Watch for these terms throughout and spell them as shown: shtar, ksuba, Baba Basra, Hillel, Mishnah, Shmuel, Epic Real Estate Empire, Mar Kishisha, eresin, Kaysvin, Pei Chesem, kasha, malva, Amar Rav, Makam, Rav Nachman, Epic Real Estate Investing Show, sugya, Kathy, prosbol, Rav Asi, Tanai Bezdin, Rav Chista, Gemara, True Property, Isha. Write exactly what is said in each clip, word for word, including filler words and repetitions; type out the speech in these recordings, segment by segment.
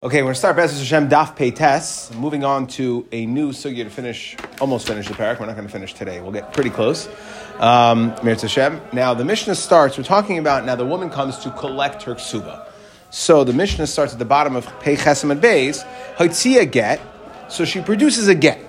Okay, we're going to start Beis Hashem, Daf Pei Tes. Moving on to a new sugya to finish, almost finish the parak. We're not going to finish today. We'll get pretty close. Um, Hashem. Now, the Mishnah starts, we're talking about, now the woman comes to collect her k'suba. So the Mishnah starts at the bottom of Pei Chesem and Beis, Haitzia get. So she produces a get,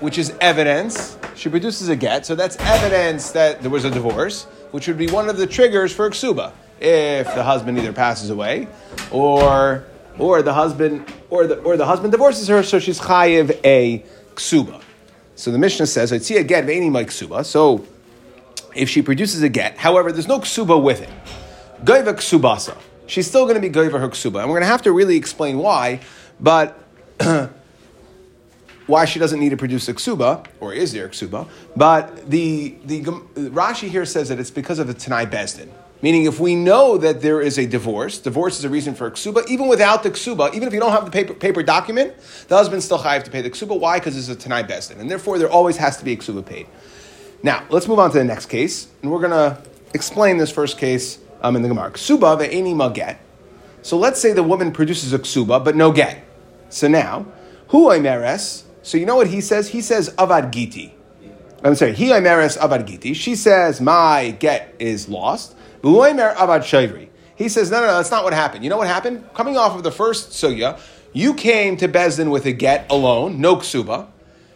which is evidence. She produces a get. So that's evidence that there was a divorce, which would be one of the triggers for k'suba. If the husband either passes away or... Or the husband, or the or the husband divorces her, so she's chayev a k'suba. So the Mishnah says, "I'd see a get veini my k'suba." So if she produces a get, however, there's no k'suba with it. Gaiba k'subasa. She's still going to be gaiva her k'suba, and we're going to have to really explain why. But why she doesn't need to produce a k'suba, or is there a k'suba? But the the Rashi here says that it's because of the Tanai Bezdin. Meaning, if we know that there is a divorce, divorce is a reason for a k'suba, even without the k'suba, even if you don't have the paper, paper document, the husband still chayav to pay the k'suba. Why? Because it's a Tanai Bezdin. And therefore, there always has to be a k'suba paid. Now, let's move on to the next case. And we're going to explain this first case um, in the Gemara. K'suba ve'eni ma get. So let's say the woman produces a k'suba, but no get. So now, hu aimeres. So you know what he says? He says avad giti. I'm sorry, he aimeres avad giti. She says, my get is lost. He says, no, no, no, that's not what happened. You know what happened? Coming off of the first sugya, you came to Bezdin with a get alone, no k'suba.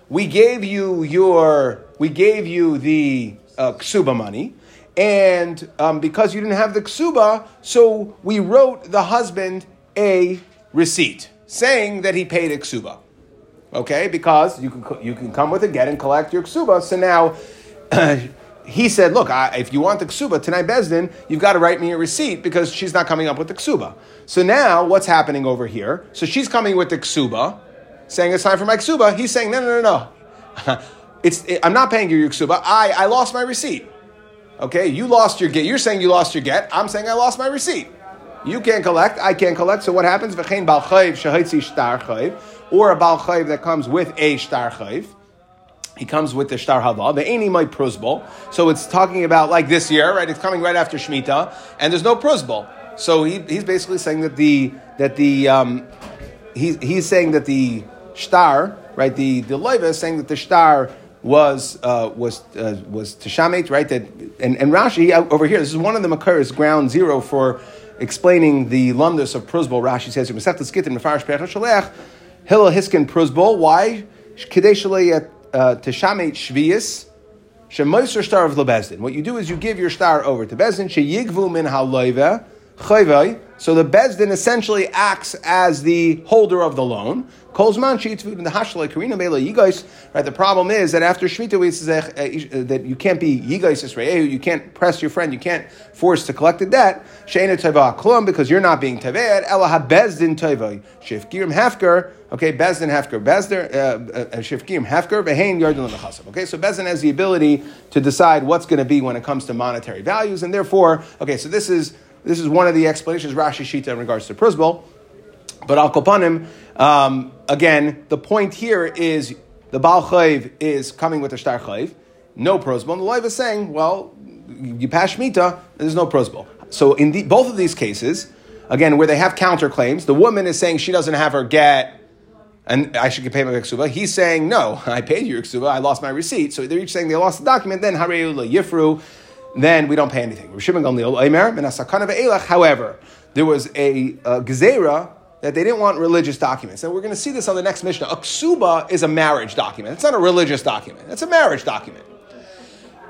We gave you your, we gave you the uh, k'suba money, and um, because you didn't have the k'suba, so we wrote the husband a receipt saying that he paid a k'suba. Okay, because you can you can come with a get and collect your k'suba. So now. He said, look, I, if you want the k'suba, Tanai Bezdin, you've got to write me a receipt because she's not coming up with the k'suba. So now what's happening over here? So she's coming with the k'suba, saying it's time for my k'suba. He's saying, no, no, no, no. it's it, I'm not paying you your k'suba. I, I lost my receipt. Okay, you lost your get. You're saying you lost your get. I'm saying I lost my receipt. You can't collect. I can't collect. So what happens? Or a bal chayev that comes with a shtar chayv. He comes with the shtar halva, the ain't my prosbol. So it's talking about like this year, right? It's coming right after shmita, and there's no prosbol. So he, he's basically saying that the that the um, he, he's saying that the shtar, right? The the loiva is saying that the shtar was uh, was uh, was teshamet, right? That and, and Rashi over here. This is one of the Makar's ground zero for explaining the lumdus of prosbol. Rashi says hillel hiskin prosbol. Why? Uh, Teshamet shvius shemoser shtar of lebezdin. What you do is you give your shtar over to bezdin. Sheyigvu min halayve chayvay. So the bezdin essentially acts as the holder of the loan. Kolzman sheyitzvud in the hashlei karina meila yigais. Right. The problem is that after shmita we say that you can't be yigais esreyehu. You can't press your friend. You can't force to collect the debt. She'ena teva klum because you're not being teved. Ela habezdin tevay shefkirim hefker. Okay, Bezdin Hefker, Bezdin Shifkim Hefker, Behain Yardin Lechasav. Okay, so Bezdin has the ability to decide what's going to be when it comes to monetary values, and therefore, okay, so this is this is one of the explanations Rashi Shita in regards to prosbol. But Al Kopanim, um, again, the point here is the Baal Chayiv is coming with the Shtar Chayiv, no prosbol. And the Loiva is saying, well, you pass Shmita, there's no prosbol. So in the, both of these cases, again, where they have counterclaims, the woman is saying she doesn't have her get. And I should pay my k'suba. He's saying, no, I paid your k'suba. I lost my receipt. So they're each saying they lost the document. Then hareu yifru. Then we don't pay anything. However, there was a, a gezerah that they didn't want religious documents. And we're going to see this on the next Mishnah. A k'suba is a marriage document. It's not a religious document. It's a marriage document.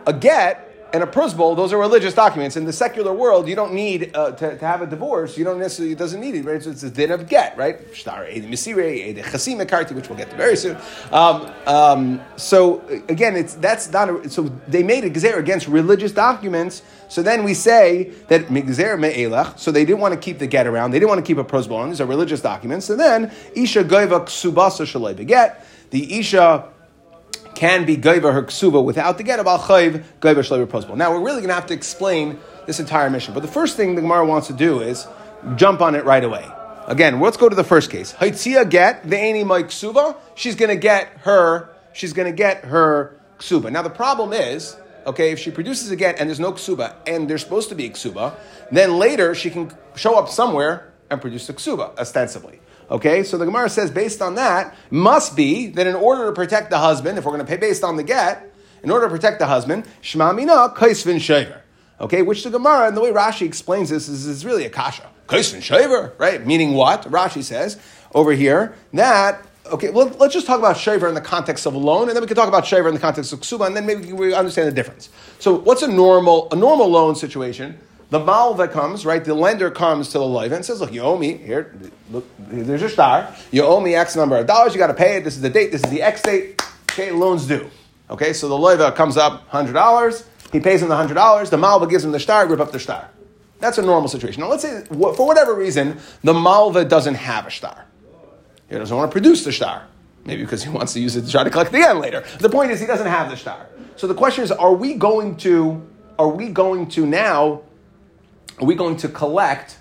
A get and a prosbol, those are religious documents. In the secular world, you don't need uh, to, to have a divorce. You don't necessarily, it doesn't need it, right? So it's a din of get, right? Shtar eid misirei, eid chasim ekarti, which we'll get to very soon. Um, um, so again, it's that's not, a, so they made a gezer against religious documents. So then we say that gezer me'elach, so they didn't want to keep the get around. They didn't want to keep a prosbol on. These are religious documents. And then, Isha goiva ksubasa shalei beget. The Isha can be gaiva her k'suba without the get of al chayiv gaiva shleiver prosbol. Now we're really going to have to explain this entire mission. But the first thing the Gemara wants to do is jump on it right away. Again, let's go to the first case. Haitzia get the ain't my k'suba. She's going to get her. She's going to get her k'suba. Now the problem is, okay, if she produces a get and there's no k'suba and there's supposed to be a k'suba, then later she can show up somewhere and produce a k'suba ostensibly. Okay, so the Gemara says based on that, must be that in order to protect the husband, if we're going to pay based on the get, in order to protect the husband, Shema Mina, Kaysvin Shaver. Okay, which the Gemara, and the way Rashi explains this, is, is really a kasha. Kaysvin Shaver, right? Meaning what? Rashi says over here that, okay, well, let's just talk about shaver in the context of a loan, and then we can talk about shaver in the context of k'suba, and then maybe we understand the difference. So what's a normal a normal loan situation? The malva comes, right? The lender comes to the loiva and says, look, you owe me, here, look, there's your shtar. You owe me X number of dollars. You got to pay it. This is the date. This is the X date. Okay, loan's due. Okay, so the loiva comes up one hundred dollars. He pays him the one hundred dollars. The malva gives him the shtar, rip up the shtar. That's a normal situation. Now, let's say, for whatever reason, the malva doesn't have a shtar. He doesn't want to produce the shtar. Maybe because he wants to use it to try to collect the end later. The point is, he doesn't have the shtar. So the question is, are we going to, are we going to now... are we going to collect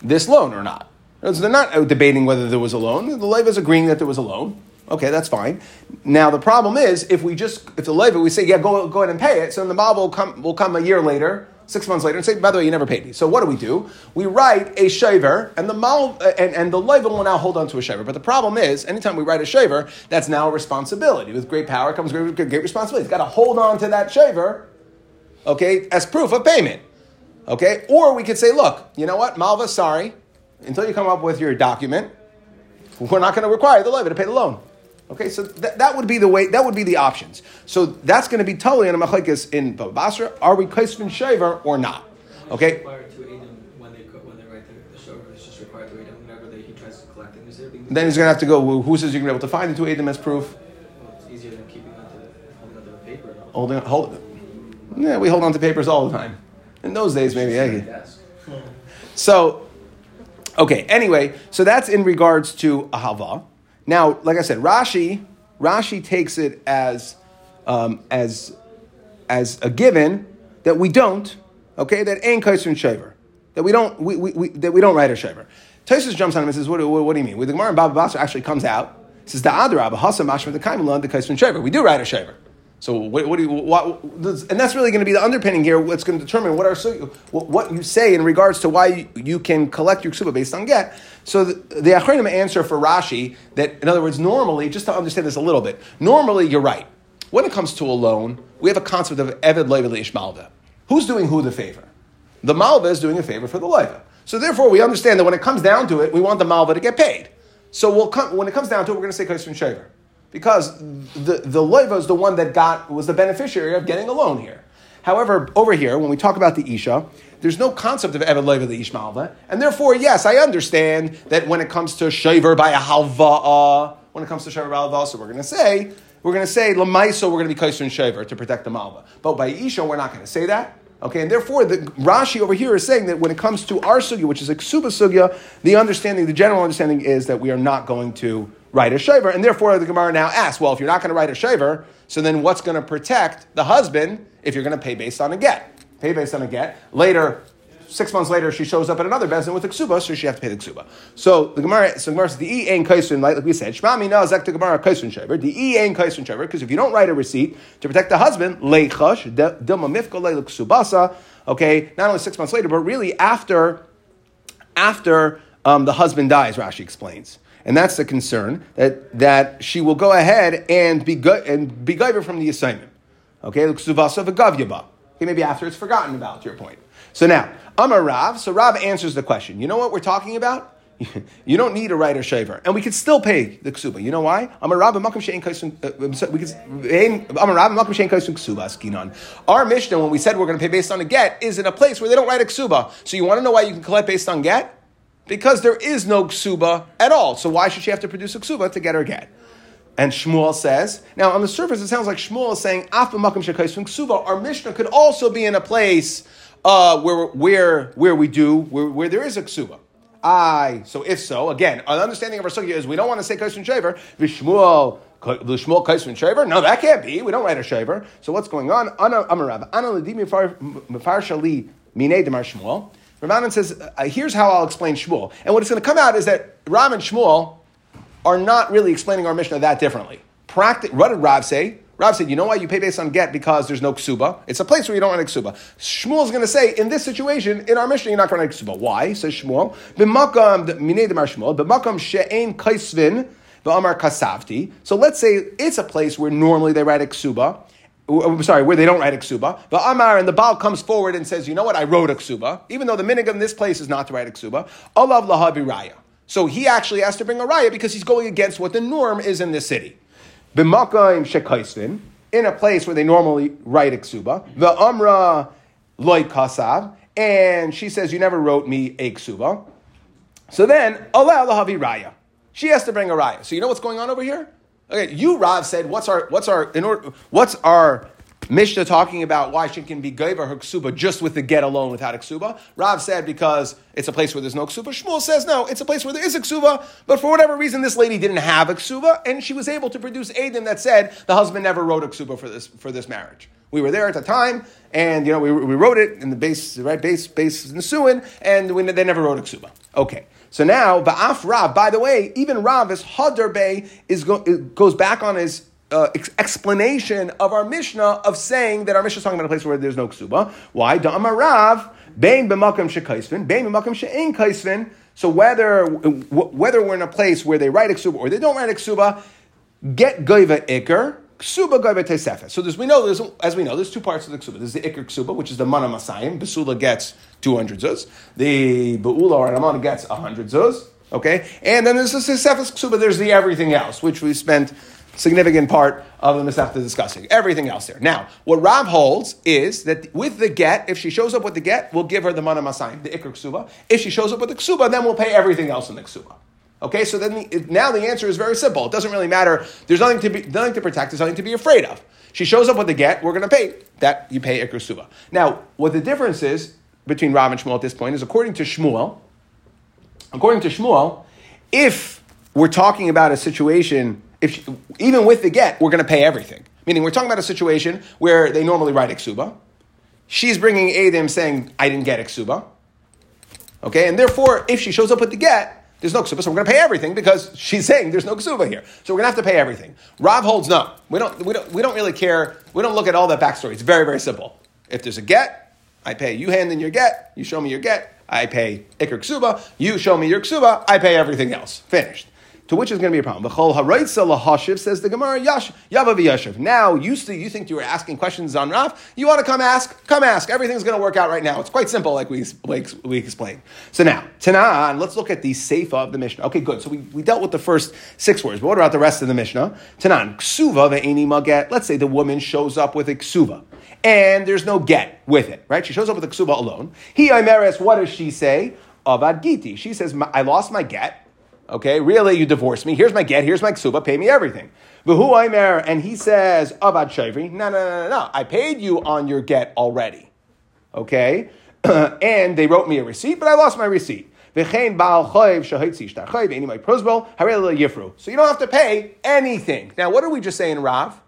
this loan or not? So they're not debating whether there was a loan. The loiva is agreeing that there was a loan. Okay, that's fine. Now the problem is if we just if the loiva we say yeah go go ahead and pay it, so then the malva will come will come a year later, six months later, and say by the way you never paid me. So what do we do? We write a shaver, and the malva and, and the loiva will now hold on to a shaver. But the problem is anytime we write a shaver, that's now a responsibility. With great power comes great great responsibility. It's got to hold on to that shaver, okay, as proof of payment. Okay, or we could say, look, you know what, malva, sorry, until you come up with your document, we're not going to require the loiva to pay the loan. Okay, so th- that would be the way, that would be the options. So that's going to be totally in a machlekes in Baba Basra. Are we kaisvin shaver or not? Okay. Then he's going to have to go, who says you're going to be able to find the two Adam as proof? Well, it's easier than keeping on to holding on to the paper. Holding, hold, yeah, we hold on to papers all the time. In those days, maybe. I so, okay. Anyway, so that's in regards to a halva. Now, like I said, Rashi, Rashi takes it as, um, as, as a given that we don't. Okay, that ain't kaisrin shaver. That we don't. We, we, we that we don't write a shaver. Tosus jumps on him and says, "What, what, what do you mean?" With the Gemara and Baba Basra actually comes out. Says the adrab hasa mashma the kaimulon the kaisrin shaver. We do write a shaver. So what, what do you? What, and that's really going to be the underpinning here. What's going to determine what are what you say in regards to why you, you can collect your k'suba based on get. So the, the achronim answer for Rashi that, in other words, normally, just to understand this a little bit, normally you're right. When it comes to a loan, we have a concept of eved loiva leish malva. Who's doing who the favor? The malva is doing a favor for the loiva. So therefore, we understand that when it comes down to it, we want the malva to get paid. So we'll come, when it comes down to it, we're going to say kaisvin shaver. Because the, the loiva is the one that got was the beneficiary of getting a loan here. However, over here, when we talk about the Isha, there's no concept of eved loiva leish malva. And therefore, yes, I understand that when it comes to shaver by a halva, when it comes to shaver by halva, so we're going to say, we're going to say, l'maiso, we're going to be kaiser and shaver to protect the malva. But by Isha, we're not going to say that. Okay, and therefore, the Rashi over here is saying that when it comes to our sugya, which is a k'suba sugya, the understanding, the general understanding is that we are not going to write a shaver, and therefore the Gemara now asks, well, if you're not going to write a shaver, so then what's going to protect the husband if you're going to pay based on a get? Pay based on a get. Later, six months later, she shows up at another bezdin with a k'suba, so she has to pay the k'suba. So the Gemara, so the Gemara says, the e ain't kaisvin, like we said, shma mina zek to Gemara kaisvin shaver, the e ain't kaisvin shaver, because if you don't write a receipt to protect the husband, leichash, dilma mifko leil k'subasa, okay, not only six months later, but really after, after um, the husband dies, Rashi explains. And that's the concern, that that she will go ahead and be go, and be gaiba from the assignment. Okay, okay, maybe after it's forgotten about, to your point. So now, Amar Rav, so Rav answers the question. You know what we're talking about? You don't need a writer shaver. And we could still pay the k'suba. You know why? Amar Rav, Makam She'en Kaisun K'suba. Our Mishnah, when we said we're going to pay based on a get, is in a place where they don't write a k'suba. So you want to know why you can collect based on get? Because there is no k'suba at all. So why should she have to produce a k'suba to get her get? And Shmuel says, now on the surface it sounds like Shmuel is saying, Af b'makam shekaisvin k'suba, our Mishnah could also be in a place uh, where, where, where we do, where, where there is a k'suba. Aye, so if so, again, our understanding of our sugya is we don't want to say kaisvin shaver, v'shmuel, v'shmuel kaisvin shaver? No, that can't be. We don't write a shaver. So what's going on? Ana amarab, ana l'dim mifar shali minei demar Shmuel. Ramanan says, uh, here's how I'll explain Shmuel. And what it's going to come out is that Rav and Shmuel are not really explaining our Mishnah that differently. Practi- what did Rav say? Rav said, you know why you pay based on get? Because there's no k'suba. It's a place where you don't write k'suba. Shmuel's going to say, in this situation, in our Mishnah, you're not going to write k'suba. Why? Says Shmuel. B'makam, minei demar Shmuel, b'makam she'ein kaysvin, b'amar kasavti. So let's say it's a place where normally they write a k'suba. I'm sorry, where they don't write a k'suba. But Amar, and the Baal comes forward and says, you know what, I wrote a k'suba, even though the minhag in this place is not to write a k'suba. Alav lahavi raya. So he actually has to bring a raya because he's going against what the norm is in this city. B'makayim shekaisvin, in a place where they normally write a k'suba. The amra loy kasav, and she says, you never wrote me a k'suba. So then, alav lahavi raya. She has to bring a raya. So you know what's going on over here? Okay, you, Rav, said, what's our what's our in order, what's our Mishnah talking about why she can be Gaiba her k'suba just with the get alone without a k'suba? Rav said because it's a place where there's no k'suba. Shmuel says, no, it's a place where there is a k'suba, but for whatever reason, this lady didn't have a k'suba, and she was able to produce Adim that said the husband never wrote a k'suba for this for this marriage. We were there at the time, and you know we, we wrote it in the base, right, base, base Nisuin, and we, they never wrote a k'suba. Okay. So now, Ba'af Rav, by the way, even Rav, is Hadar Bey, is go, goes back on his uh, ex- explanation of our Mishnah, of saying that our Mishnah is talking about a place where there's no k'suba. Why? Da'amar Rav, Bein b'makam she'kaisvin, Bein b'makam she'ein kaisvin. So whether whether we're in a place where they write a k'suba or they don't write a k'suba, get goyva iker, k'suba goyva tesefes. So there's, we know, there's, as we know, there's two parts of the k'suba. There's the iker k'suba, which is the mana masayim, Basula gets two hundred zuz. The Ba'ula or Ramana gets one hundred zuz. Okay? And then there's the Sefes Ksuba, there's the everything else, which we spent significant part of the Mishnah discussing. Everything else there. Now, what Rav holds is that with the get, if she shows up with the get, we'll give her the Mana Masayim, the Iker Ksuba. If she shows up with the Ksuba, then we'll pay everything else in the Ksuba. Okay? So then the, now the answer is very simple. It doesn't really matter. There's nothing to be, nothing to protect. There's nothing to be afraid of. She shows up with the get, we're going to pay that. You pay Iker Ksuba. Now, what the difference is between Rav and Shmuel at this point is according to Shmuel, according to Shmuel, if we're talking about a situation, if even with the get, we're going to pay everything. Meaning we're talking about a situation where they normally write Aksuba. She's bringing Adim saying, I didn't get Aksuba. Okay, and therefore, if she shows up with the get, there's no k'suba, so we're going to pay everything because she's saying there's no k'suba here. So we're going to have to pay everything. Rav holds no. We don't, we don't, we don't really care. We don't look at all that backstory. It's very, very simple. If there's a get, I pay. You hand in your get. You show me your get. I pay Iker Ksuba. You show me your Ksuba. I pay everything else. Finished. To which is going to be a problem. V'chol haraitza lahashiv, says the Gemara, yash yava v'yashiv. Now, you see, you think you were asking questions on Rav. You want to come ask? Come ask. Everything's going to work out right now. It's quite simple, like we like we explained. So now, Tanan, let's look at the seifa of the Mishnah. Okay, good. So we, we dealt with the first six words, but what about the rest of the Mishnah? Tanan, ksuva ve'eni maget. Let's say the woman shows up with a ksuva, and there's no get with it, right? She shows up with a ksuba alone. He aimeres, what does she say? Avad giti. She says, I lost my get. Okay, really, you divorced me. Here's my get. Here's my ksuba. Pay me everything. V'hu aimer, and he says, avad shaver. No, no, no, no, no. I paid you on your get already. Okay, and they wrote me a receipt, but I lost my receipt. V'chein baal chayev shahitzi shtar chayv anyway prosbol harel yifru. So you don't have to pay anything. Now, what did we just say in Rav?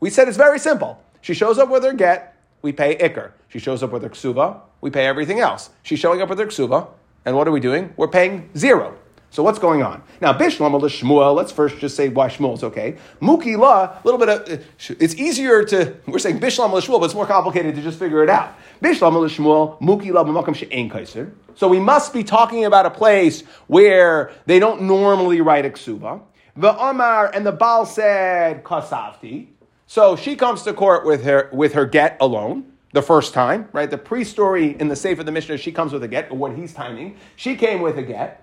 We said it's very simple. She shows up with her get, we pay Iker. She shows up with her ksuba, we pay everything else. She's showing up with her ksuba, and what are we doing? We're paying zero. So what's going on? Now, Bishlama la Shmuel, let's first just say why Shmuel's okay. Muki la, a little bit of, it's easier to, we're saying Bishlama la Shmuel, but it's more complicated to just figure it out. Bishlama la Shmuel, Muki la b'makam she'ein kaiser. So we must be talking about a place where they don't normally write a ksuba. The Amar and the Baal said, kasavti. So she comes to court with her with her get alone the first time, right? The pre-story in the Seif of the Mishnah, she comes with a get, but what he's timing, she came with a get.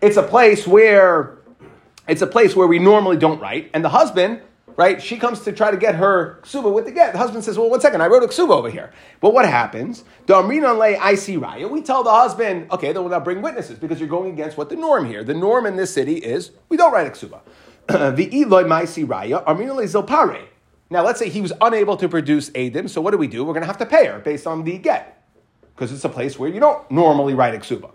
it's a place where it's a place where we normally don't write, and the husband, right? She comes to try to get her ksuba with the get. The husband says, "Well, one second, I wrote a ksuba over here." But what happens? Darminan lay icy raya. We tell the husband, "Okay, then we'll not bring witnesses because you're going against what the norm here. The norm in this city is we don't write a ksuba." Now, let's say he was unable to produce Adim, so what do we do? We're going to have to pay her based on the get, because it's a place where you don't normally write a ksuba.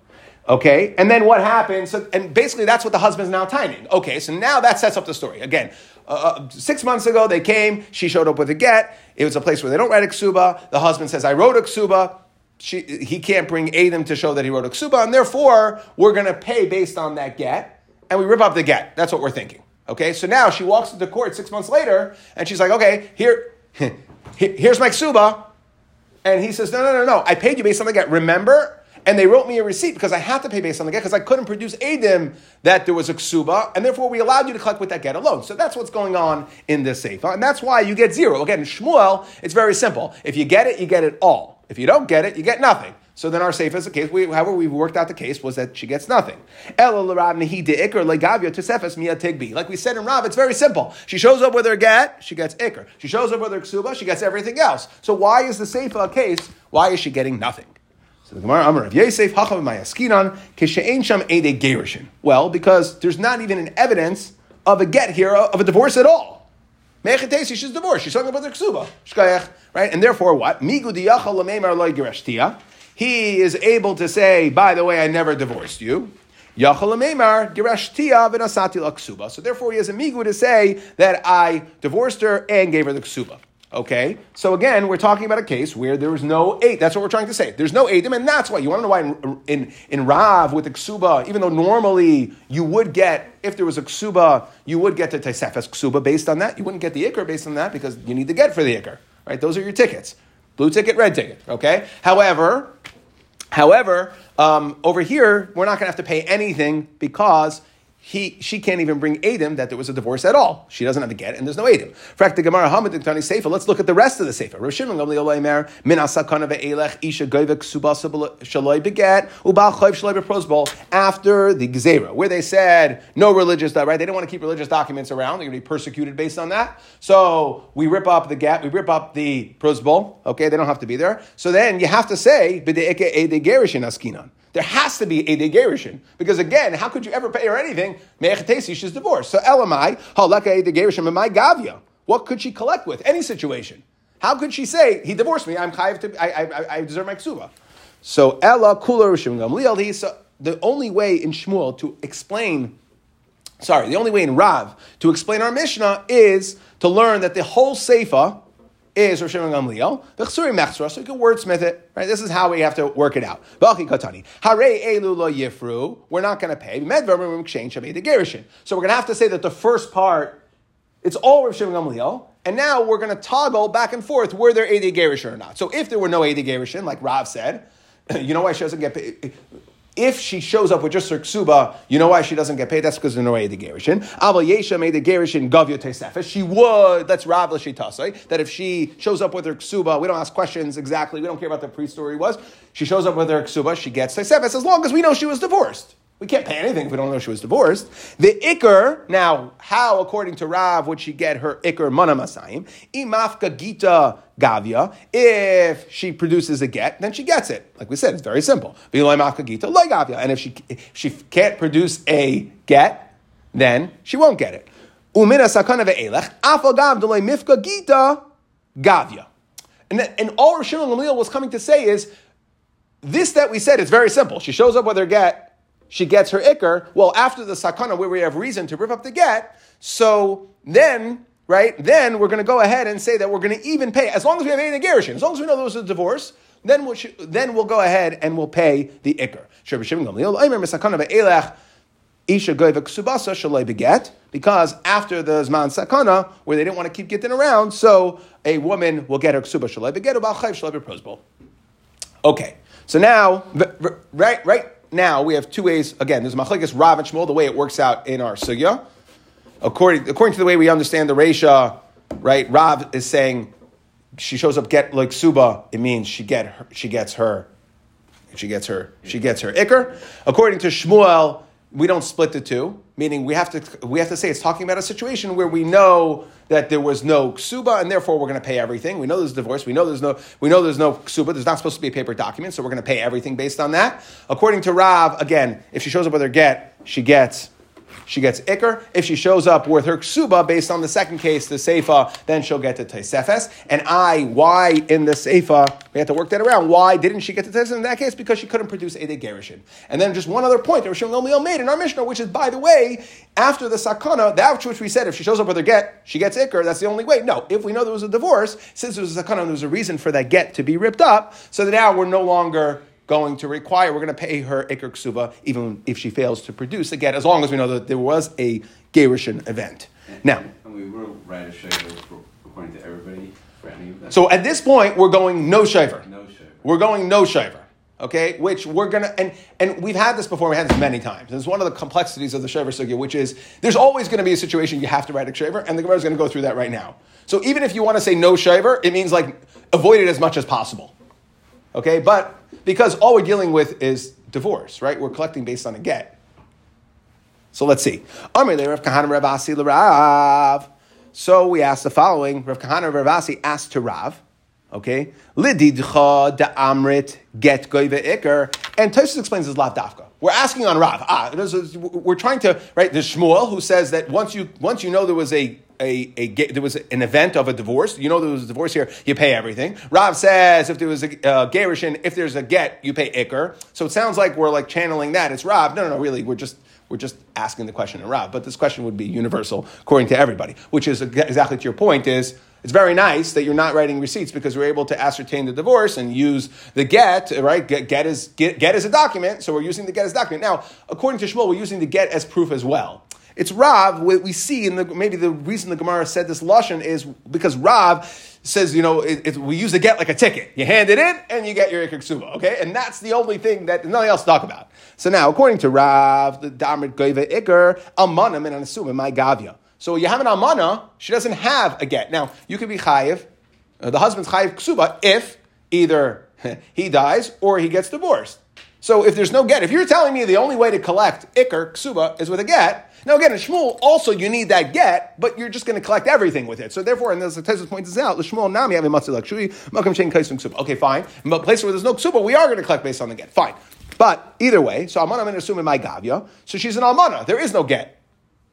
Okay, and then what happens? So, and basically, that's what the husband's now timing. Okay, so now that sets up the story. Again, uh, six months ago, they came, she showed up with a get, it was a place where they don't write a ksuba, the husband says, I wrote a ksuba, she, he can't bring Adim to show that he wrote a ksuba, and therefore, we're going to pay based on that get, and we rip up the get. That's what we're thinking. Okay, so now she walks into court six months later, and she's like, okay, here, here's my k'suba. And he says, no, no, no, no, I paid you based on the get. Remember? And they wrote me a receipt because I had to pay based on the get because I couldn't produce Adim that there was a k'suba, and therefore we allowed you to collect with that get alone. So that's what's going on in this seifa, and that's why you get zero. Again, in Shmuel, it's very simple. If you get it, you get it all. If you don't get it, you get nothing. So then our safe as a case, we, however we've worked out the case, was that she gets nothing. Like we said in Rav, it's very simple. She shows up with her get, she gets ikr. She shows up with her ksuba, she gets everything else. So why is the safe a case? Why is she getting nothing? So the Gemara, Amar of Yesef, Hachav Mayaskinan, Kishain Sham Ede Gerishin. Well, because there's not even an evidence of a get here, of a divorce at all. She's divorced. She's talking about her ksuba. Right? And therefore what? He is able to say, by the way, I never divorced you. So therefore he has a migu to say that I divorced her and gave her the ksuba. Okay? So again, we're talking about a case where there was no aid. That's what we're trying to say. There's no aidim, and that's why. You want to know why in, in, in Rav with the ksuba, even though normally you would get, if there was a ksuba, you would get the taisefes ksuba based on that. You wouldn't get the ikr based on that because you need to get for the ikr. Right? Those are your tickets. Blue ticket, red ticket. Okay? However... However, um, over here, we're not going to have to pay anything because he, she can't even bring Adam that there was a divorce at all. She doesn't have to get, and there's no Adam. Let's look at the rest of the Sefer. After the Gezerah, where they said no religious, right? They didn't want to keep religious documents around. They're going to be persecuted based on that. So we rip up the get, we rip up the prosbol. Okay, they don't have to be there. So then you have to say there has to be a degerishin. Because again, how could you ever pay her anything? Me'echetesi, she's divorced. So elamai, halaka a degerishin, and my gavya. What could she collect with? Any situation. How could she say, he divorced me, I'm chayev to, I, I, I deserve my ksuba. So ela kula rishim gamliel. So the only way in Shmuel to explain, sorry, the only way in Rav to explain our Mishnah is to learn that the whole seifa is Rav Shimon Gamliel, v'chsuri mechsura, so you can wordsmith it, right? This is how we have to work it out. V'alchi katani, harei elu lo yifru, we're not going to pay, medverim k'shein shabei de gerishin. So we're going to have to say that the first part, it's all Rav Shimon Gamliel, and now we're going to toggle back and forth, were there a de gerishin or not. So if there were no a de gerishin, like Rav said, you know why she doesn't get paid? If she shows up with just her ksuba, you know why she doesn't get paid? That's because there's no way the gerishin. Aval yesha made the gerishin gavyo tesefes. She would. That's Rav l'shitasei. That if she shows up with her ksuba, we don't ask questions exactly. We don't care about the pre-story was. She shows up with her ksuba. She gets tesefes as long as we know she was divorced. We can't pay anything if we don't know she was divorced. The ikr, now, how, according to Rav, would she get her ikr mana masayim? Imafka gita gavya. If she produces a get, then she gets it. Like we said, it's very simple. V'loimafka gita loy gavya. And if she, if she can't produce a get, then she won't get it. Umina sakana ve'elech. Afagav deloy mifka gita gavya. And and all Rav Shimon Gamliel was coming to say is, this that we said, it's very simple. She shows up with her get, she gets her ikr. Well, after the sakana, where we have reason to rip up the get, so then, right, then we're going to go ahead and say that we're going to even pay, as long as we have any gerishin, as long as we know there was a divorce, then we'll, then we'll go ahead and we'll pay the ikr. Isha Goivakubasa Shalai beget, because after the Zman Sakana, where they didn't want to keep getting around, so a woman will get her ksuba shalai beget about chayev shalai prosbol. Okay. So now right right. Now, we have two ways. Again, there's Machlekes Rav and Shmuel, the way it works out in our sugya. According, according to the way we understand the Reisha, right, Rav is saying, she shows up get like suba, it means she get her, she gets her, she gets her, she gets her ikr. According to Shmuel, we don't split the two, meaning we have to we have to say it's talking about a situation where we know that there was no ksuba, and therefore we're going to pay everything. We know there's a divorce. We know there's no we know there's no ksuba. There's not supposed to be a paper document, so we're going to pay everything based on that. According to Rav, again, if she shows up with her get, she gets she gets ikr. If she shows up with her ksuba, based on the second case, the seifa, then she'll get to taisefes. And I, why in the seifa, we have to work that around. Why didn't she get to taisefes in that case? Because she couldn't produce Ede Gerishin. And then just one other point that Rav Shimon Gamliel made in our Mishnah, which is, by the way, after the sakana, that which we said, if she shows up with her get, she gets ikr, that's the only way. No, if we know there was a divorce, since there was a sakana, there was a reason for that get to be ripped up, so that now we're no longer going to require, we're going to pay her Iker Ksuba even if she fails to produce a get, as long as we know that there was a Gerushin event. And, now, and we will write a shaver according to everybody for any of that. So at this point, we're going no shaver. No shaver. We're going no shaver. Okay, which we're gonna and and we've had this before. We had this many times. And it's one of the complexities of the shaver sugya, which is there's always going to be a situation you have to write a shaver, and the Gemara is going to go through that right now. So even if you want to say no shaver, it means like avoid it as much as possible. Okay, but because all we're dealing with is divorce, right? We're collecting based on a get. So let's see. So we asked the following. Rav Kahana Rav Asi asked to Rav. Okay, lididcha da amrit get goyve iker, and Tosus explains as lav dafka. We're asking on Rav. Ah, is, we're trying to right. There's Shmuel who says that once you once you know there was a a, a there was an event of a divorce, you know there was a divorce here, you pay everything. Rav says if there was a uh, gerushin, if there's a get, you pay iker. So it sounds like we're like channeling that. It's Rav. No, no, no. Really, we're just. We're just asking the question in Rav, but this question would be universal according to everybody, which is exactly to your point is, it's very nice that you're not writing receipts because we're able to ascertain the divorce and use the get, right? Get, get, is, get, get is a document, so we're using the get as a document. Now, according to Shmuel, we're using the get as proof as well. It's Rav, what we see, in the maybe the reason the Gemara said this Lashon is because Rav says, you know, it, it, we use the get like a ticket. You hand it in, and you get your Iker Ksuba, okay? And that's the only thing that, nothing else to talk about. So now, according to Rav, the Damrit Goyva Iker, Almana min Anasuma, my Gavya. So you have an Almana, she doesn't have a get. Now, you could be chayev, uh, the husband's chayev Ksuba, if either he dies or he gets divorced. So if there's no get, if you're telling me the only way to collect Iker Ksuba is with a get, now again, in Shmuel, also you need that get, but you're just going to collect everything with it. So therefore, and as the Tosus points this out, L'Shmuel Nami Havei Matzei L'Kshuvi, Makam She'Ein Kaysvin Ksuba. Okay, fine. But places where there's no ksuba, we are going to collect based on the get. Fine. But either way, so Almana min Asuma my Gavya, so she's an Almana. There is no get.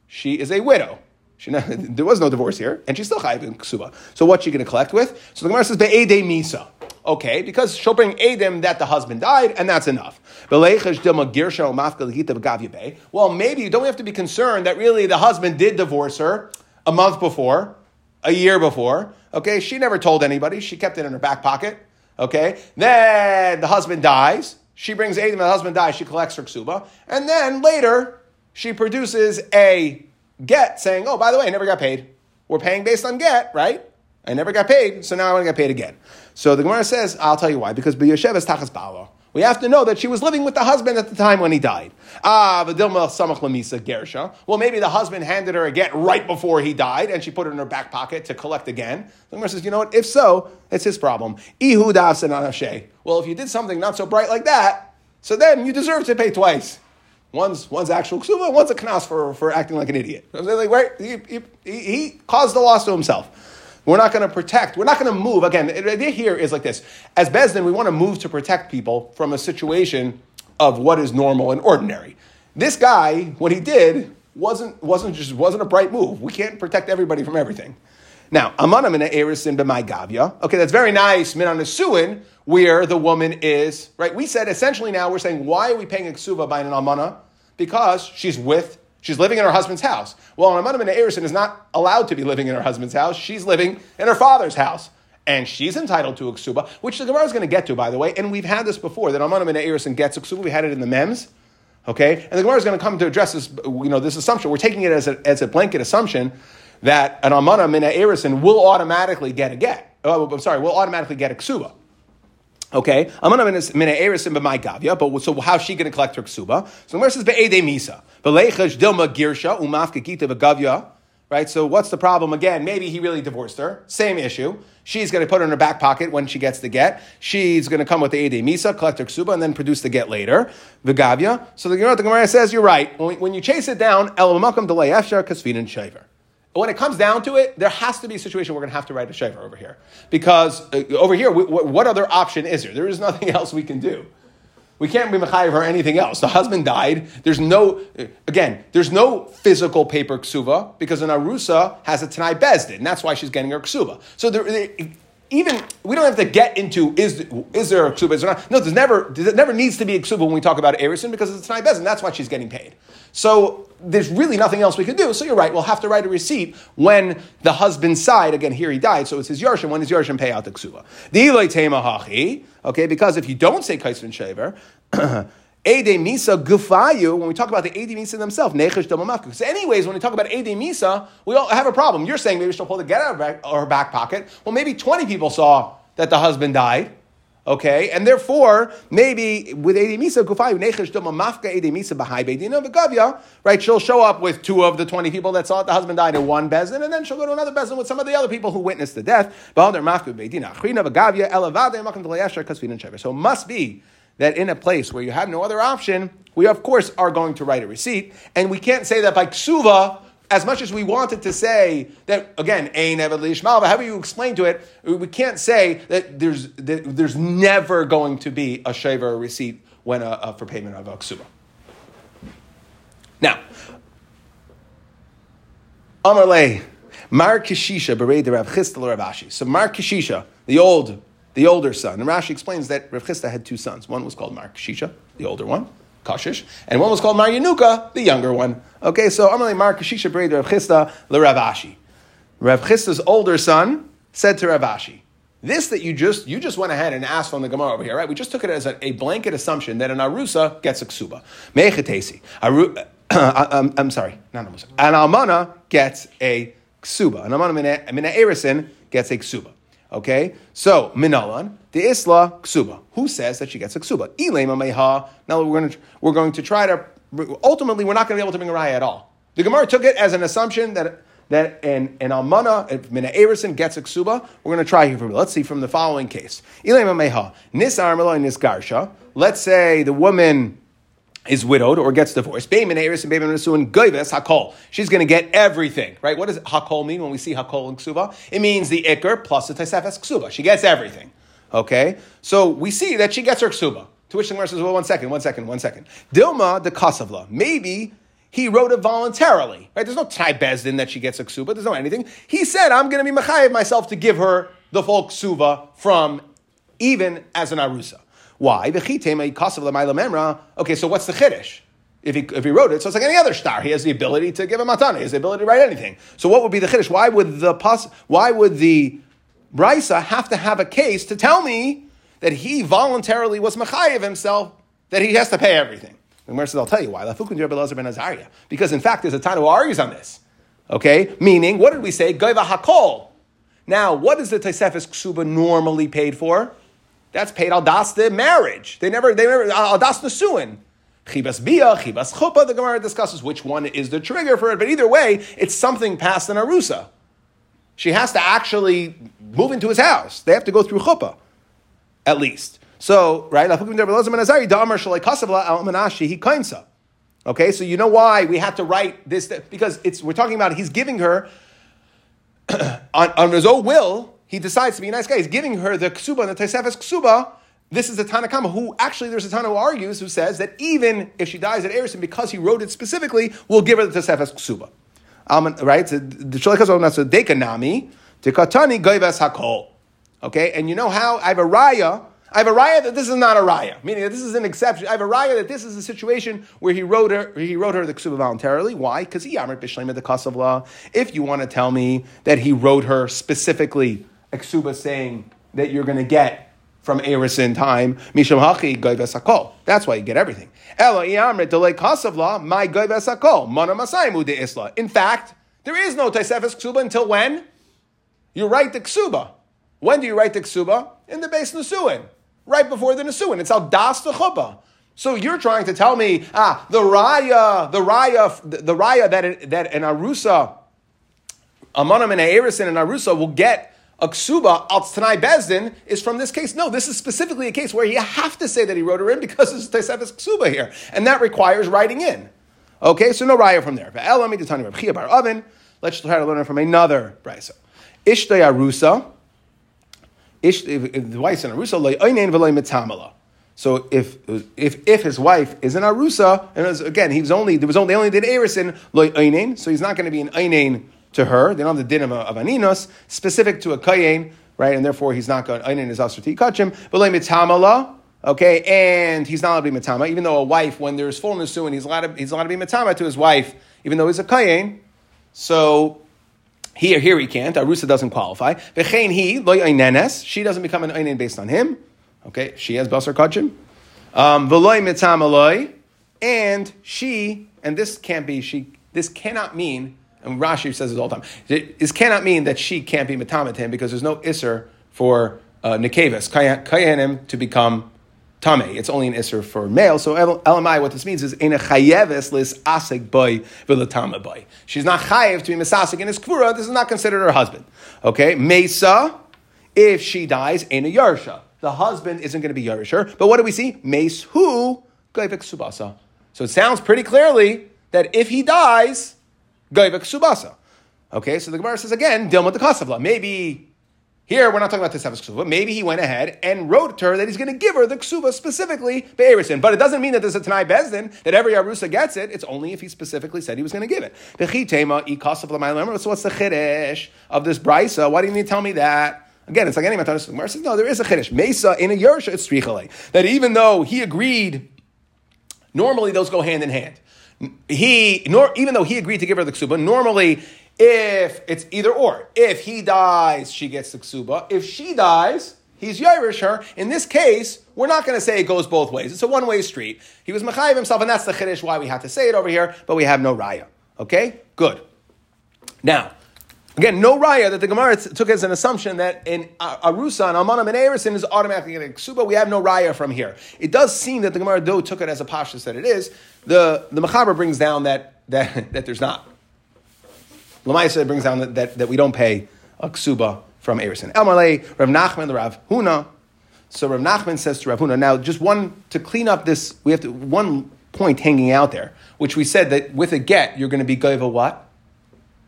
She is a widow. She not, there was no divorce here, and she's still chayev in ksuba. So what's she going to collect with? So the Gemara says be'edei misa. Okay, because she'll bring edim that the husband died, and that's enough. Well, maybe you don't have to be concerned that really the husband did divorce her a month before, a year before. Okay, she never told anybody. She kept it in her back pocket. Okay, then the husband dies. She brings edim, the husband dies. She collects her ksuba. And then later, she produces a get saying, oh, by the way, I never got paid. We're paying based on get, right? I never got paid, so now I want to get paid again. So the Gemara says, I'll tell you why. Because b'yoshev es tachas ba'ala. We have to know that she was living with the husband at the time when he died. Ah, v'dilma samach lemisa gersha. Well, maybe the husband handed her a get right before he died, and she put it in her back pocket to collect again. The Gemara says, you know what? If so, it's his problem. Ihu davsen anashe. Well, if you did something not so bright like that, so then you deserve to pay twice. One's one's actual ksuba, one's a knas for, for acting like an idiot. Like, right? he, he, he caused the loss to himself. We're not going to protect. We're not going to move. Again, the idea here is like this. As Bezdin, we want to move to protect people from a situation of what is normal and ordinary. This guy, what he did, wasn't wasn't just wasn't a bright move. We can't protect everybody from everything. Now, amana min ha'erusin b'may gavya. Okay, that's very nice. Min ha'nesuin, where the woman is, right? We said essentially now we're saying, why are we paying a ksuba by an almana? Because she's with She's living in her husband's house. Well, an amana min ha'erusin is not allowed to be living in her husband's house. She's living in her father's house. And she's entitled to a ksuba, which the Gemara is going to get to, by the way. And we've had this before, that an amana min ha'erusin gets a ksuba. We had it in the mems. Okay? And the Gemara is going to come to address this, you know, this assumption. We're taking it as a, as a blanket assumption that an amana min ha'erusin will automatically get a get. Oh, I'm sorry, will automatically get a ksuba. Okay, I'm gonna min ha'erusin b'may gavya, but so how's she gonna collect her ksuba? So the Gemara says be'edei misa, beleichas dilma girsha umafka gita b'gavya. Right, so what's the problem again? Maybe he really divorced her. Same issue. She's gonna put it in her back pocket when she gets the get. She's gonna come with the edei misa, collect her ksuba, and then produce the get later. V'gavya. So the Gemara says you're right. When you chase it down, el makam delay efshar kaysvin and shaver. When it comes down to it, there has to be a situation we're going to have to write a shaver over here. Because uh, over here, we, w- what other option is there? There is nothing else we can do. We can't be mechayev or anything else. The husband died. There's no, uh, again, there's no physical paper ksuba because an arusa has a Tanai Bezdin. That's why she's getting her ksuba. So there, even we don't have to get into is is there a k'suba, is there not? No, there's never there never needs to be a k'suba when we talk about Arison because it's Tanai Bezdin. That's why she's getting paid. So there's really nothing else we can do. So you're right. We'll have to write a receipt when the husband's side, again, here he died, so it's his Yarshim. When does Yarshim pay out the k'suba? The Eloi Tema Hachi. Okay, because if you don't say Kaysvin Shaver, Ede Misa Gufayu, when we talk about the Ede Misa themselves, Nechesh Domamafka. Because anyways, when we talk about Ede Misa, we all have a problem. You're saying maybe she'll pull the get out of her back pocket. Well, maybe twenty people saw that the husband died. Okay, and therefore, maybe with Ede Misa Gufayu, Nechesh Domamafka, Ede Misa Bahai Bedina Begavya, right? She'll show up with two of the twenty people that saw that the husband died in one bezin, and then she'll go to another bezin with some of the other people who witnessed the death. So it must be that in a place where you have no other option, we of course are going to write a receipt. And we can't say that by k'suba, as much as we wanted to say that, again, ein eved lishmal, but however you explain to it, we can't say that there's that there's never going to be a shaver or receipt when a, a, for payment of a k'suba. Now, Amar le, Mar Kishisha berei de Rav Chista le Rav Ashi. So Mar Kishisha, the old The older son. And Rashi explains that Rav Chista had two sons. One was called Mar Kishisha, the older one, Kashish, and one was called Mar Yenuka, the younger one. Okay, so Amalei Mar Kishisha b'rei Rav Chista le Rav Ashi. Rav Chista's older son said to Rav Ashi, this that you just you just went ahead and asked from the Gemara over here, right? We just took it as a, a blanket assumption that an Arusa gets a k'suba. Mechetesi. I'm sorry, not an Arusa. An Almana gets a k'suba. An Almana mina Eresin gets a k'suba. Okay, so minalan the isla ksuba. Who says that she gets a ksuba? Ilema meha. Now we're going to we're going to try to ultimately we're not going to be able to bring a raya at all. The Gemara took it as an assumption that that an an almana mina erison gets a ksuba. We're going to try here for let's see from the following case. Ilema meha nisar meloi nisgarsha. Let's say the woman is widowed or gets divorced. She's going to get everything, right? What does hakol mean when we see hakol and ksuba? It means the ikr plus the taisefes ksuba. She gets everything, okay? So we see that she gets her ksuba. To which the Gemara says, well, one second, one second, one second. Dilma de kasavla. Maybe he wrote it voluntarily, right? There's no Tanai Bezdin that she gets a ksuba. There's no anything. He said, I'm going to be mechayev myself to give her the full ksuba from even as an arusa. Why? Okay, so what's the chiddush? If he, if he wrote it, so it's like any other shtar. He has the ability to give a matana. He has the ability to write anything. So what would be the chiddush? Why would the pos, why would the brisa have to have a case to tell me that he voluntarily was mechayev himself, that he has to pay everything? The Gemara says, I'll tell you why. Because in fact, there's a Tana who argues on this. Okay? Meaning, what did we say? Gaiba hakol. Now, what is the taisefes ksuba normally paid for? That's paid al das the marriage. They never, they never al das the suin. Chibas bia, chibas chuppah. The Gemara discusses which one is the trigger for it, but either way, it's something past an arusa. She has to actually move into his house. They have to go through chuppah, at least. So, right? Okay, so you know why we have to write this because it's we're talking about he's giving her on, on his own will. He decides to be a nice guy. He's giving her the k'suba, the taisefes k'suba. This is a Tana Kama who actually, there's a Tana who argues, who says that even if she dies at Eresin, because he wrote it specifically, we'll give her the taisefes k'suba. Um, right? So the dekanami, dekatani goyves hakol. Okay? And you know how I have a raya, I have a raya that this is not a raya, meaning that this is an exception. I have a raya that this is a situation where he wrote her, he wrote her the k'suba voluntarily. Why? Because he amrit b'shleima dekasavla. If you want to tell me that he wrote her specifically Aksuba saying that you're going to get from Eresin time, Misham Hachi Goyves Hakol. That's why you get everything. Ela Iamrit Delay Kasavla My Goyves Hakol Mana Masaimu De Isla. In fact, there is no Taisefes Ksuba until when you write the Ksuba. When do you write the Ksuba? In the Beis Nesuin, right before the Nesuin. It's al das the Chuppah. So you're trying to tell me ah the Raya, the Raya, the, the Raya that it, that an Arusa, Amonam and Eresin and Arusa will get a k'suba al Tanai Bezdin is from this case. No, this is specifically a case where you have to say that he wrote her in because it's taisefes k'suba here, and that requires writing in. Okay, so no raya from there. Let's try to learn it from another brisa. Ishtay arusa, ish the wife's an arusa le'oinen v'le'i mitamala. So if if if his wife is an arusa, and was, again he was only there was only they only did eresin le'oinen, so he's not going to be an oinen to her. They don't have the din of, of aninos, specific to a kayin, right? And therefore he's not going, Einin is asur tikachim, but le mitamala, okay? And he's not allowed to be matama, even though a wife, when there's fullness to, and he's allowed to, he's allowed to be matama to his wife, even though he's a kayin. So here, here he can't. Arusa doesn't qualify. V'chein he, lo einenes, she doesn't become an einin based on him, okay? She has basar kachim. Um, v'loi mitamaloi, and she, and this can't be, she, this cannot mean, and Rashi says this all the time, this cannot mean that she can't be mitamat him, because there's no isser for uh, nekevas, kayanim, to become tameh. It's only an isser for male. So L M I, what this means is, in a chayeves lis asik boy v'latama boy. She's not chayev to be misasik, and it's kvura, this is not considered her husband. Okay, mesa, if she dies, in a yarsha. The husband isn't going to be Yerisher. But what do we see? Meishu Gaiva Ksubasa. So it sounds pretty clearly that if he dies, Gaiva Ksubasa. Okay, so the Gemara says again, Dilma the Kasavla. Maybe here we're not talking about this Ksuba, but maybe he went ahead and wrote to her that he's going to give her the Ksuba specifically Be'erisin. But it doesn't mean that there's a Tanai Bezdin, that every Arusa gets it. It's only if he specifically said he was going to give it. So what's the Chiddush of this Brisa? Why didn't you tell me that? Again, it's like any Matanis. Gemara says, no, there is a Chiddush. Mesa in a Yersha, it's Trichale. That even though he agreed, normally those go hand in hand. He, nor, even though he agreed to give her the Ksuba, normally if it's either or. If he dies, she gets the Ksuba. If she dies, he's Yerush her. In this case, we're not going to say it goes both ways. It's a one-way street. He was Machayev himself, and that's the Chiddush why we have to say it over here, but we have no Raya. Okay? Good. Now, again, no raya that the Gemara took as an assumption that in Arusa and Almana and Eresin is automatically going to Ksuba. We have no raya from here. It does seem that the Gemara though took it as a pashtus that it is. The the Mechaber brings down that that, that there's not. Lamaisa brings down that, that, that we don't pay a Ksuba from Eresin. El Malay, Rav Nachman, the Rav Huna. So Rav Nachman says to Rav Huna, now just one, to clean up this, we have to, one point hanging out there, which we said that with a get, you're going to be Gaiva what?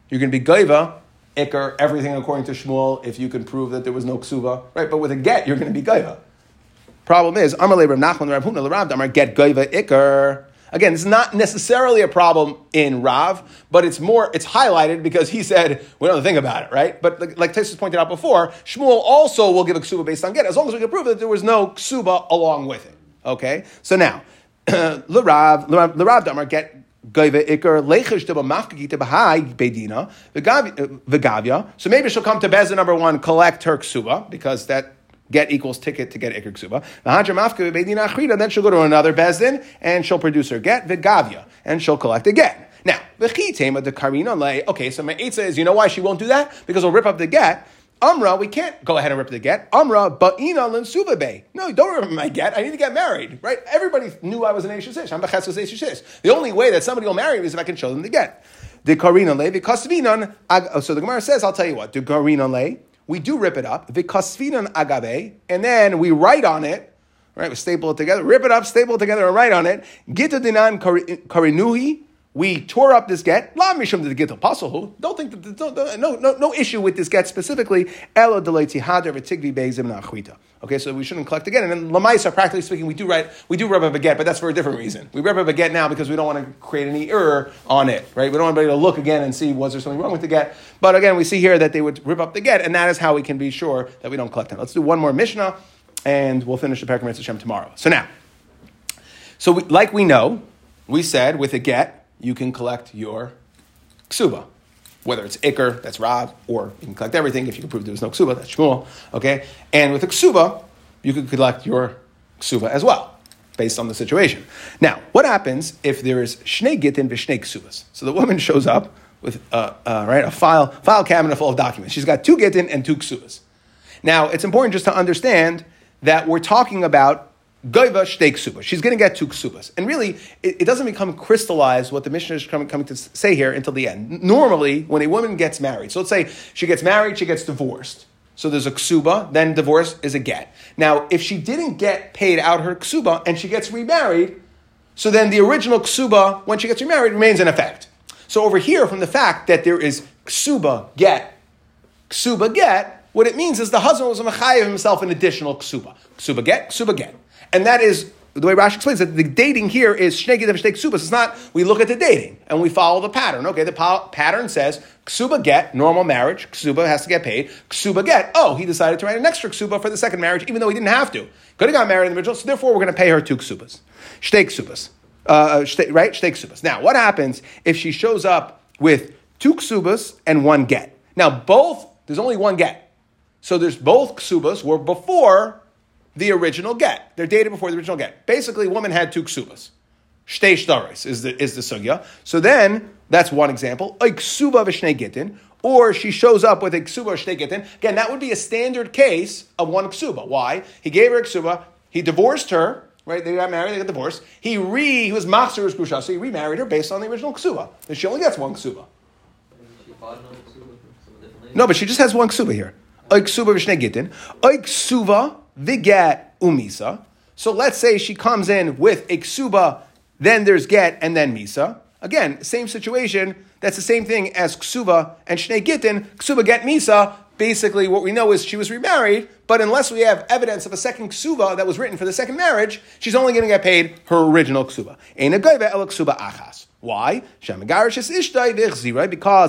You're going to be Gaiva Iker, everything according to Shmuel, if you can prove that there was no ksuba, right? But with a get, you're going to be gaiva. Problem is, Amalei Rav Nachman Rav Huna L'Rav Damar get gaiva Iker. Again, it's not necessarily a problem in Rav, but it's more, it's highlighted because he said, we don't think about it, right? But like, like Tosus pointed out before, Shmuel also will give a ksuba based on get, as long as we can prove that there was no ksuba along with it, okay? So now, L'Rav, L'Rav Damar get Gaiva Iker Lechish Deba Mafkagita Bahai Bedina Vigavya. So maybe she'll come to Bezin number one, collect her Ksuba, because that get equals ticket to get Iker Ksuba. Vahadra Mafka Bedina Achrida, then she'll go to another Bezin and she'll produce her get Vigavya and she'll collect again. Now, Vechitema de Karina Le, okay, so my Eitza is, you know why she won't do that? Because we'll rip up the get. Amra, we can't go ahead and rip the get. Amra, ba'ina l'nsuvabe. No, don't remember my get. I need to get married, right? Everybody knew I was an Ashish Ish. I'm b'cheskus Ashish Ish. The only way that somebody will marry me is if I can show them the get. The karina le, v'kasvinon, so the Gemara says, I'll tell you what, the karina le, we do rip it up, v'kasvinon agave, and then we write on it, right, we staple it together, rip it up, staple it together, and write on it, gita dinan karinuhi, we tore up this get. La mishum to the get apostle. Don't think that don't, don't, no no no issue with this get specifically. Elo deleiti hader v'tigvi beizim nachwita. Okay, so we shouldn't collect again. And then lamaisa, practically speaking, we do write we do rub up a get, but that's for a different reason. We rub up a get now because we don't want to create any error on it, right? We don't want anybody to look again and see was there something wrong with the get. But again, we see here that they would rip up the get, and that is how we can be sure that we don't collect them. Let's do one more mishnah, and we'll finish the parak of Hashem tomorrow. So now, so we, like we know, we said with a get, you can collect your ksuba, whether it's Iker, that's Rav, or you can collect everything. If you can prove there was no ksuba, that's Shmuel, okay? And with a ksuba, you can collect your ksuba as well, based on the situation. Now, what happens if there is shnei gitin v'shnei ksubas? So the woman shows up with uh, uh, right, a file file cabinet full of documents. She's got two gitin and two ksubas. Now, it's important just to understand that we're talking about Goiva shtei ksubas. She's going to get two ksubas. And really, it, it doesn't become crystallized what the Mishnah is coming, coming to say here until the end. Normally, when a woman gets married, so let's say she gets married, she gets divorced. So there's a ksuba, then divorce is a get. Now, if she didn't get paid out her ksuba and she gets remarried, so then the original ksuba, when she gets remarried, remains in effect. So over here, from the fact that there is ksuba get, ksuba get, what it means is the husband was a mechayev himself an additional ksuba. Ksuba get, ksuba get. And that is the way Rashi explains it, the dating here is shnei gedim shnei ksubas. It's not, we look at the dating and we follow the pattern. Okay, the pa- pattern says ksuba get, normal marriage, ksuba has to get paid, ksuba get, oh, he decided to write an extra ksuba for the second marriage, even though he didn't have to. Could have got married in the original, so therefore we're going to pay her two ksubas. Shtei ksubas, uh, shtei, right? Shtei ksubas. Now, what happens if she shows up with two ksubas and one get? Now, both, there's only one get. So there's both ksubas were before the original get. They're dated before the original get. Basically, woman had two ksubas. Shtei shtaris is the is the sugya. So then, that's one example. A ksuba v'shnei gittin, or she shows up with a ksuba v'shnei gittin. Again, that would be a standard case of one ksuba. Why? He gave her a ksuba. He divorced her. Right? They got married. They got divorced. He re he was machzor his grusha, so he remarried her based on the original ksuba. And she only gets one ksuba. No, but she just has one ksuba here. A ksuba v'shnei gittin. A ksuba v'get umisa. So let's say she comes in with a ksuba, then there's get, and then misa. Again, same situation. That's the same thing as ksuba and shnei gittin. Ksuba get misa. Basically, what we know is she was remarried, but unless we have evidence of a second ksuba that was written for the second marriage, she's only going to get paid her original ksuba. Eina Gaiba el ksuba achas. Why? Because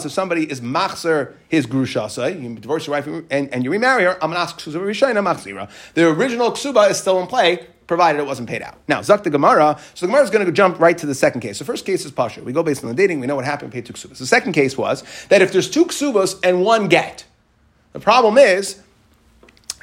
if somebody is machzer his grusha, you divorce your wife and, and you remarry her, the original ksuba is still in play, provided it wasn't paid out. Now, Zakta Gemara, so the Gemara is going to jump right to the second case. The first case is Pasha. We go based on the dating, we know what happened, paid two ksubas. The second case was that if there's two ksubas and one get, the problem is,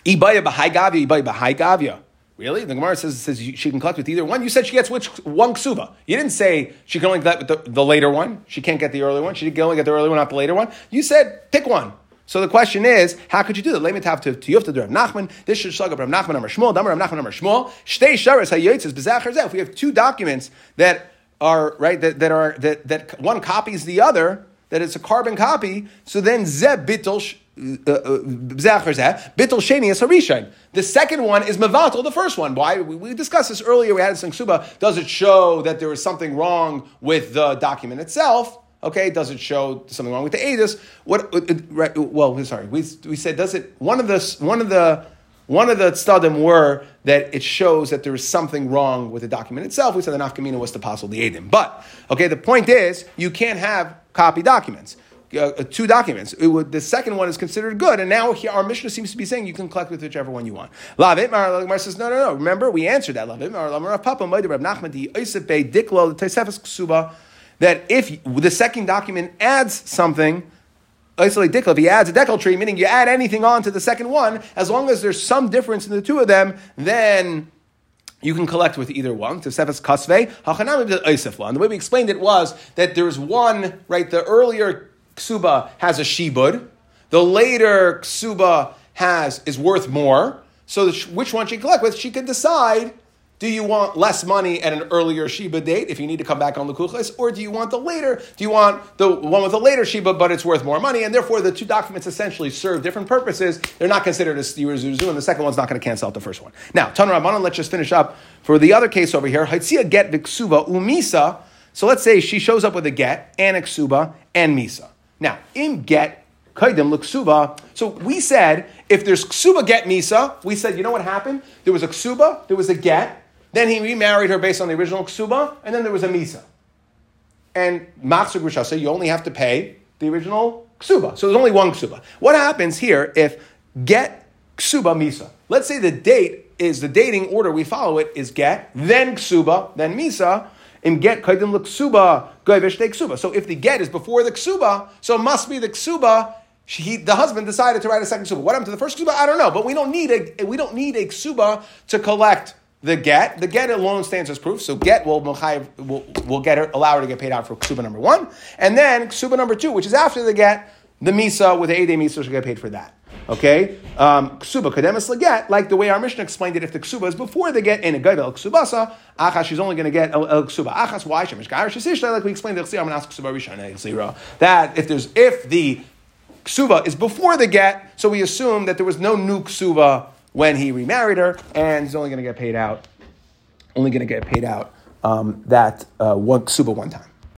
ibaya b'hai gavya, ibaya b'hai gavya. Really? The Gemara says, says she can collect with either one. You said she gets which one ksuba. You didn't say she can only collect with the, the later one. She can't get the earlier one. She can only get the earlier one, not the later one. You said, pick one. So the question is, how could you do that? Lay me to Yufta Rav Nachman. This should shlag up Rav Nachman Amar Shmuel. Damar Rav Nachman Amar Shmuel. Shtei sharis hayotzes b'zachar zeh. If we have two documents that are right, that, that are that, that one copies the other, that it's a carbon copy. So then zeh bittel b'zachar zeh bittel sheni es harishain. The second one is mevatel the first one. Why? We, we discussed this earlier. We had in Suba. Does it show that there was something wrong with the document itself? Okay, does it show something wrong with the edus? What? Right, well, sorry, we we said does it? One of the one of the one of the tzadim were that it shows that there is something wrong with the document itself. We said the nafkamina was to possible the edim, but okay, the point is you can't have copy documents, uh, two documents. It would, the second one is considered good, and now here, our Mishnah seems to be saying you can collect with whichever one you want. Lavit Mar says no, no, no. Remember, we answered that. Lavit Mar Lamar Papa Moed Reb Nachman Di Yosef Bei Diklo the Tosefes Ksuba. That if the second document adds something, if he adds a decal tree, meaning you add anything on to the second one, as long as there's some difference in the two of them, then you can collect with either one. The way we explained it was that there's one, right, the earlier ksuba has a shibud, the later ksuba has is worth more, so which one she collect with, she could decide. Do you want less money at an earlier Sheba date if you need to come back on the Kuchlis? Or do you want the later? Do you want the one with the later Sheba, but it's worth more money? And therefore, the two documents essentially serve different purposes. They're not considered as Yuzuzu, and the second one's not going to cancel out the first one. Now, Tan Rabbanon, let's just finish up for the other case over here. Haitzia get v'ksuba umisa. So let's say she shows up with a get, and a ksuba, and misa. Now, im get, kaidim l'ksuba. So we said, if there's ksuba get misa, we said, you know what happened? There was a ksuba, there was a get, then he remarried her based on the original ksuba, and then there was a misa. And machzor grusha, so you only have to pay the original ksuba. So there's only one ksuba. What happens here if get, ksuba, misa? Let's say the date is, the dating order we follow it is get, then ksuba, then misa, and get kaidim l'ksuba, goyvesh de ksuba. So if the get is before the ksuba, so it must be the ksuba. She, the husband decided to write a second ksuba. What happened to the first ksuba? I don't know, but we don't need a we don't need a ksuba to collect the get. The get alone stands as proof. So get will will will get her, allow her to get paid out for ksuba number one, and then ksuba number two, which is after the get, the misa with the eight day misa should get paid for that. Okay, um, ksuba kademis leget, like the way our Mishnah explained it. If the ksuba is before the get, in a gaiba el ksubasa achas, she's only going to get el, el ksuba achas. Why shemish garish isishla? Like we explained, I'm going to ask ksuba rishana zero. That if there's if the ksuba is before the get, so we assume that there was no new ksuba when he remarried her, and he's only going to get paid out, only going to get paid out um, that uh, one ksuba one time.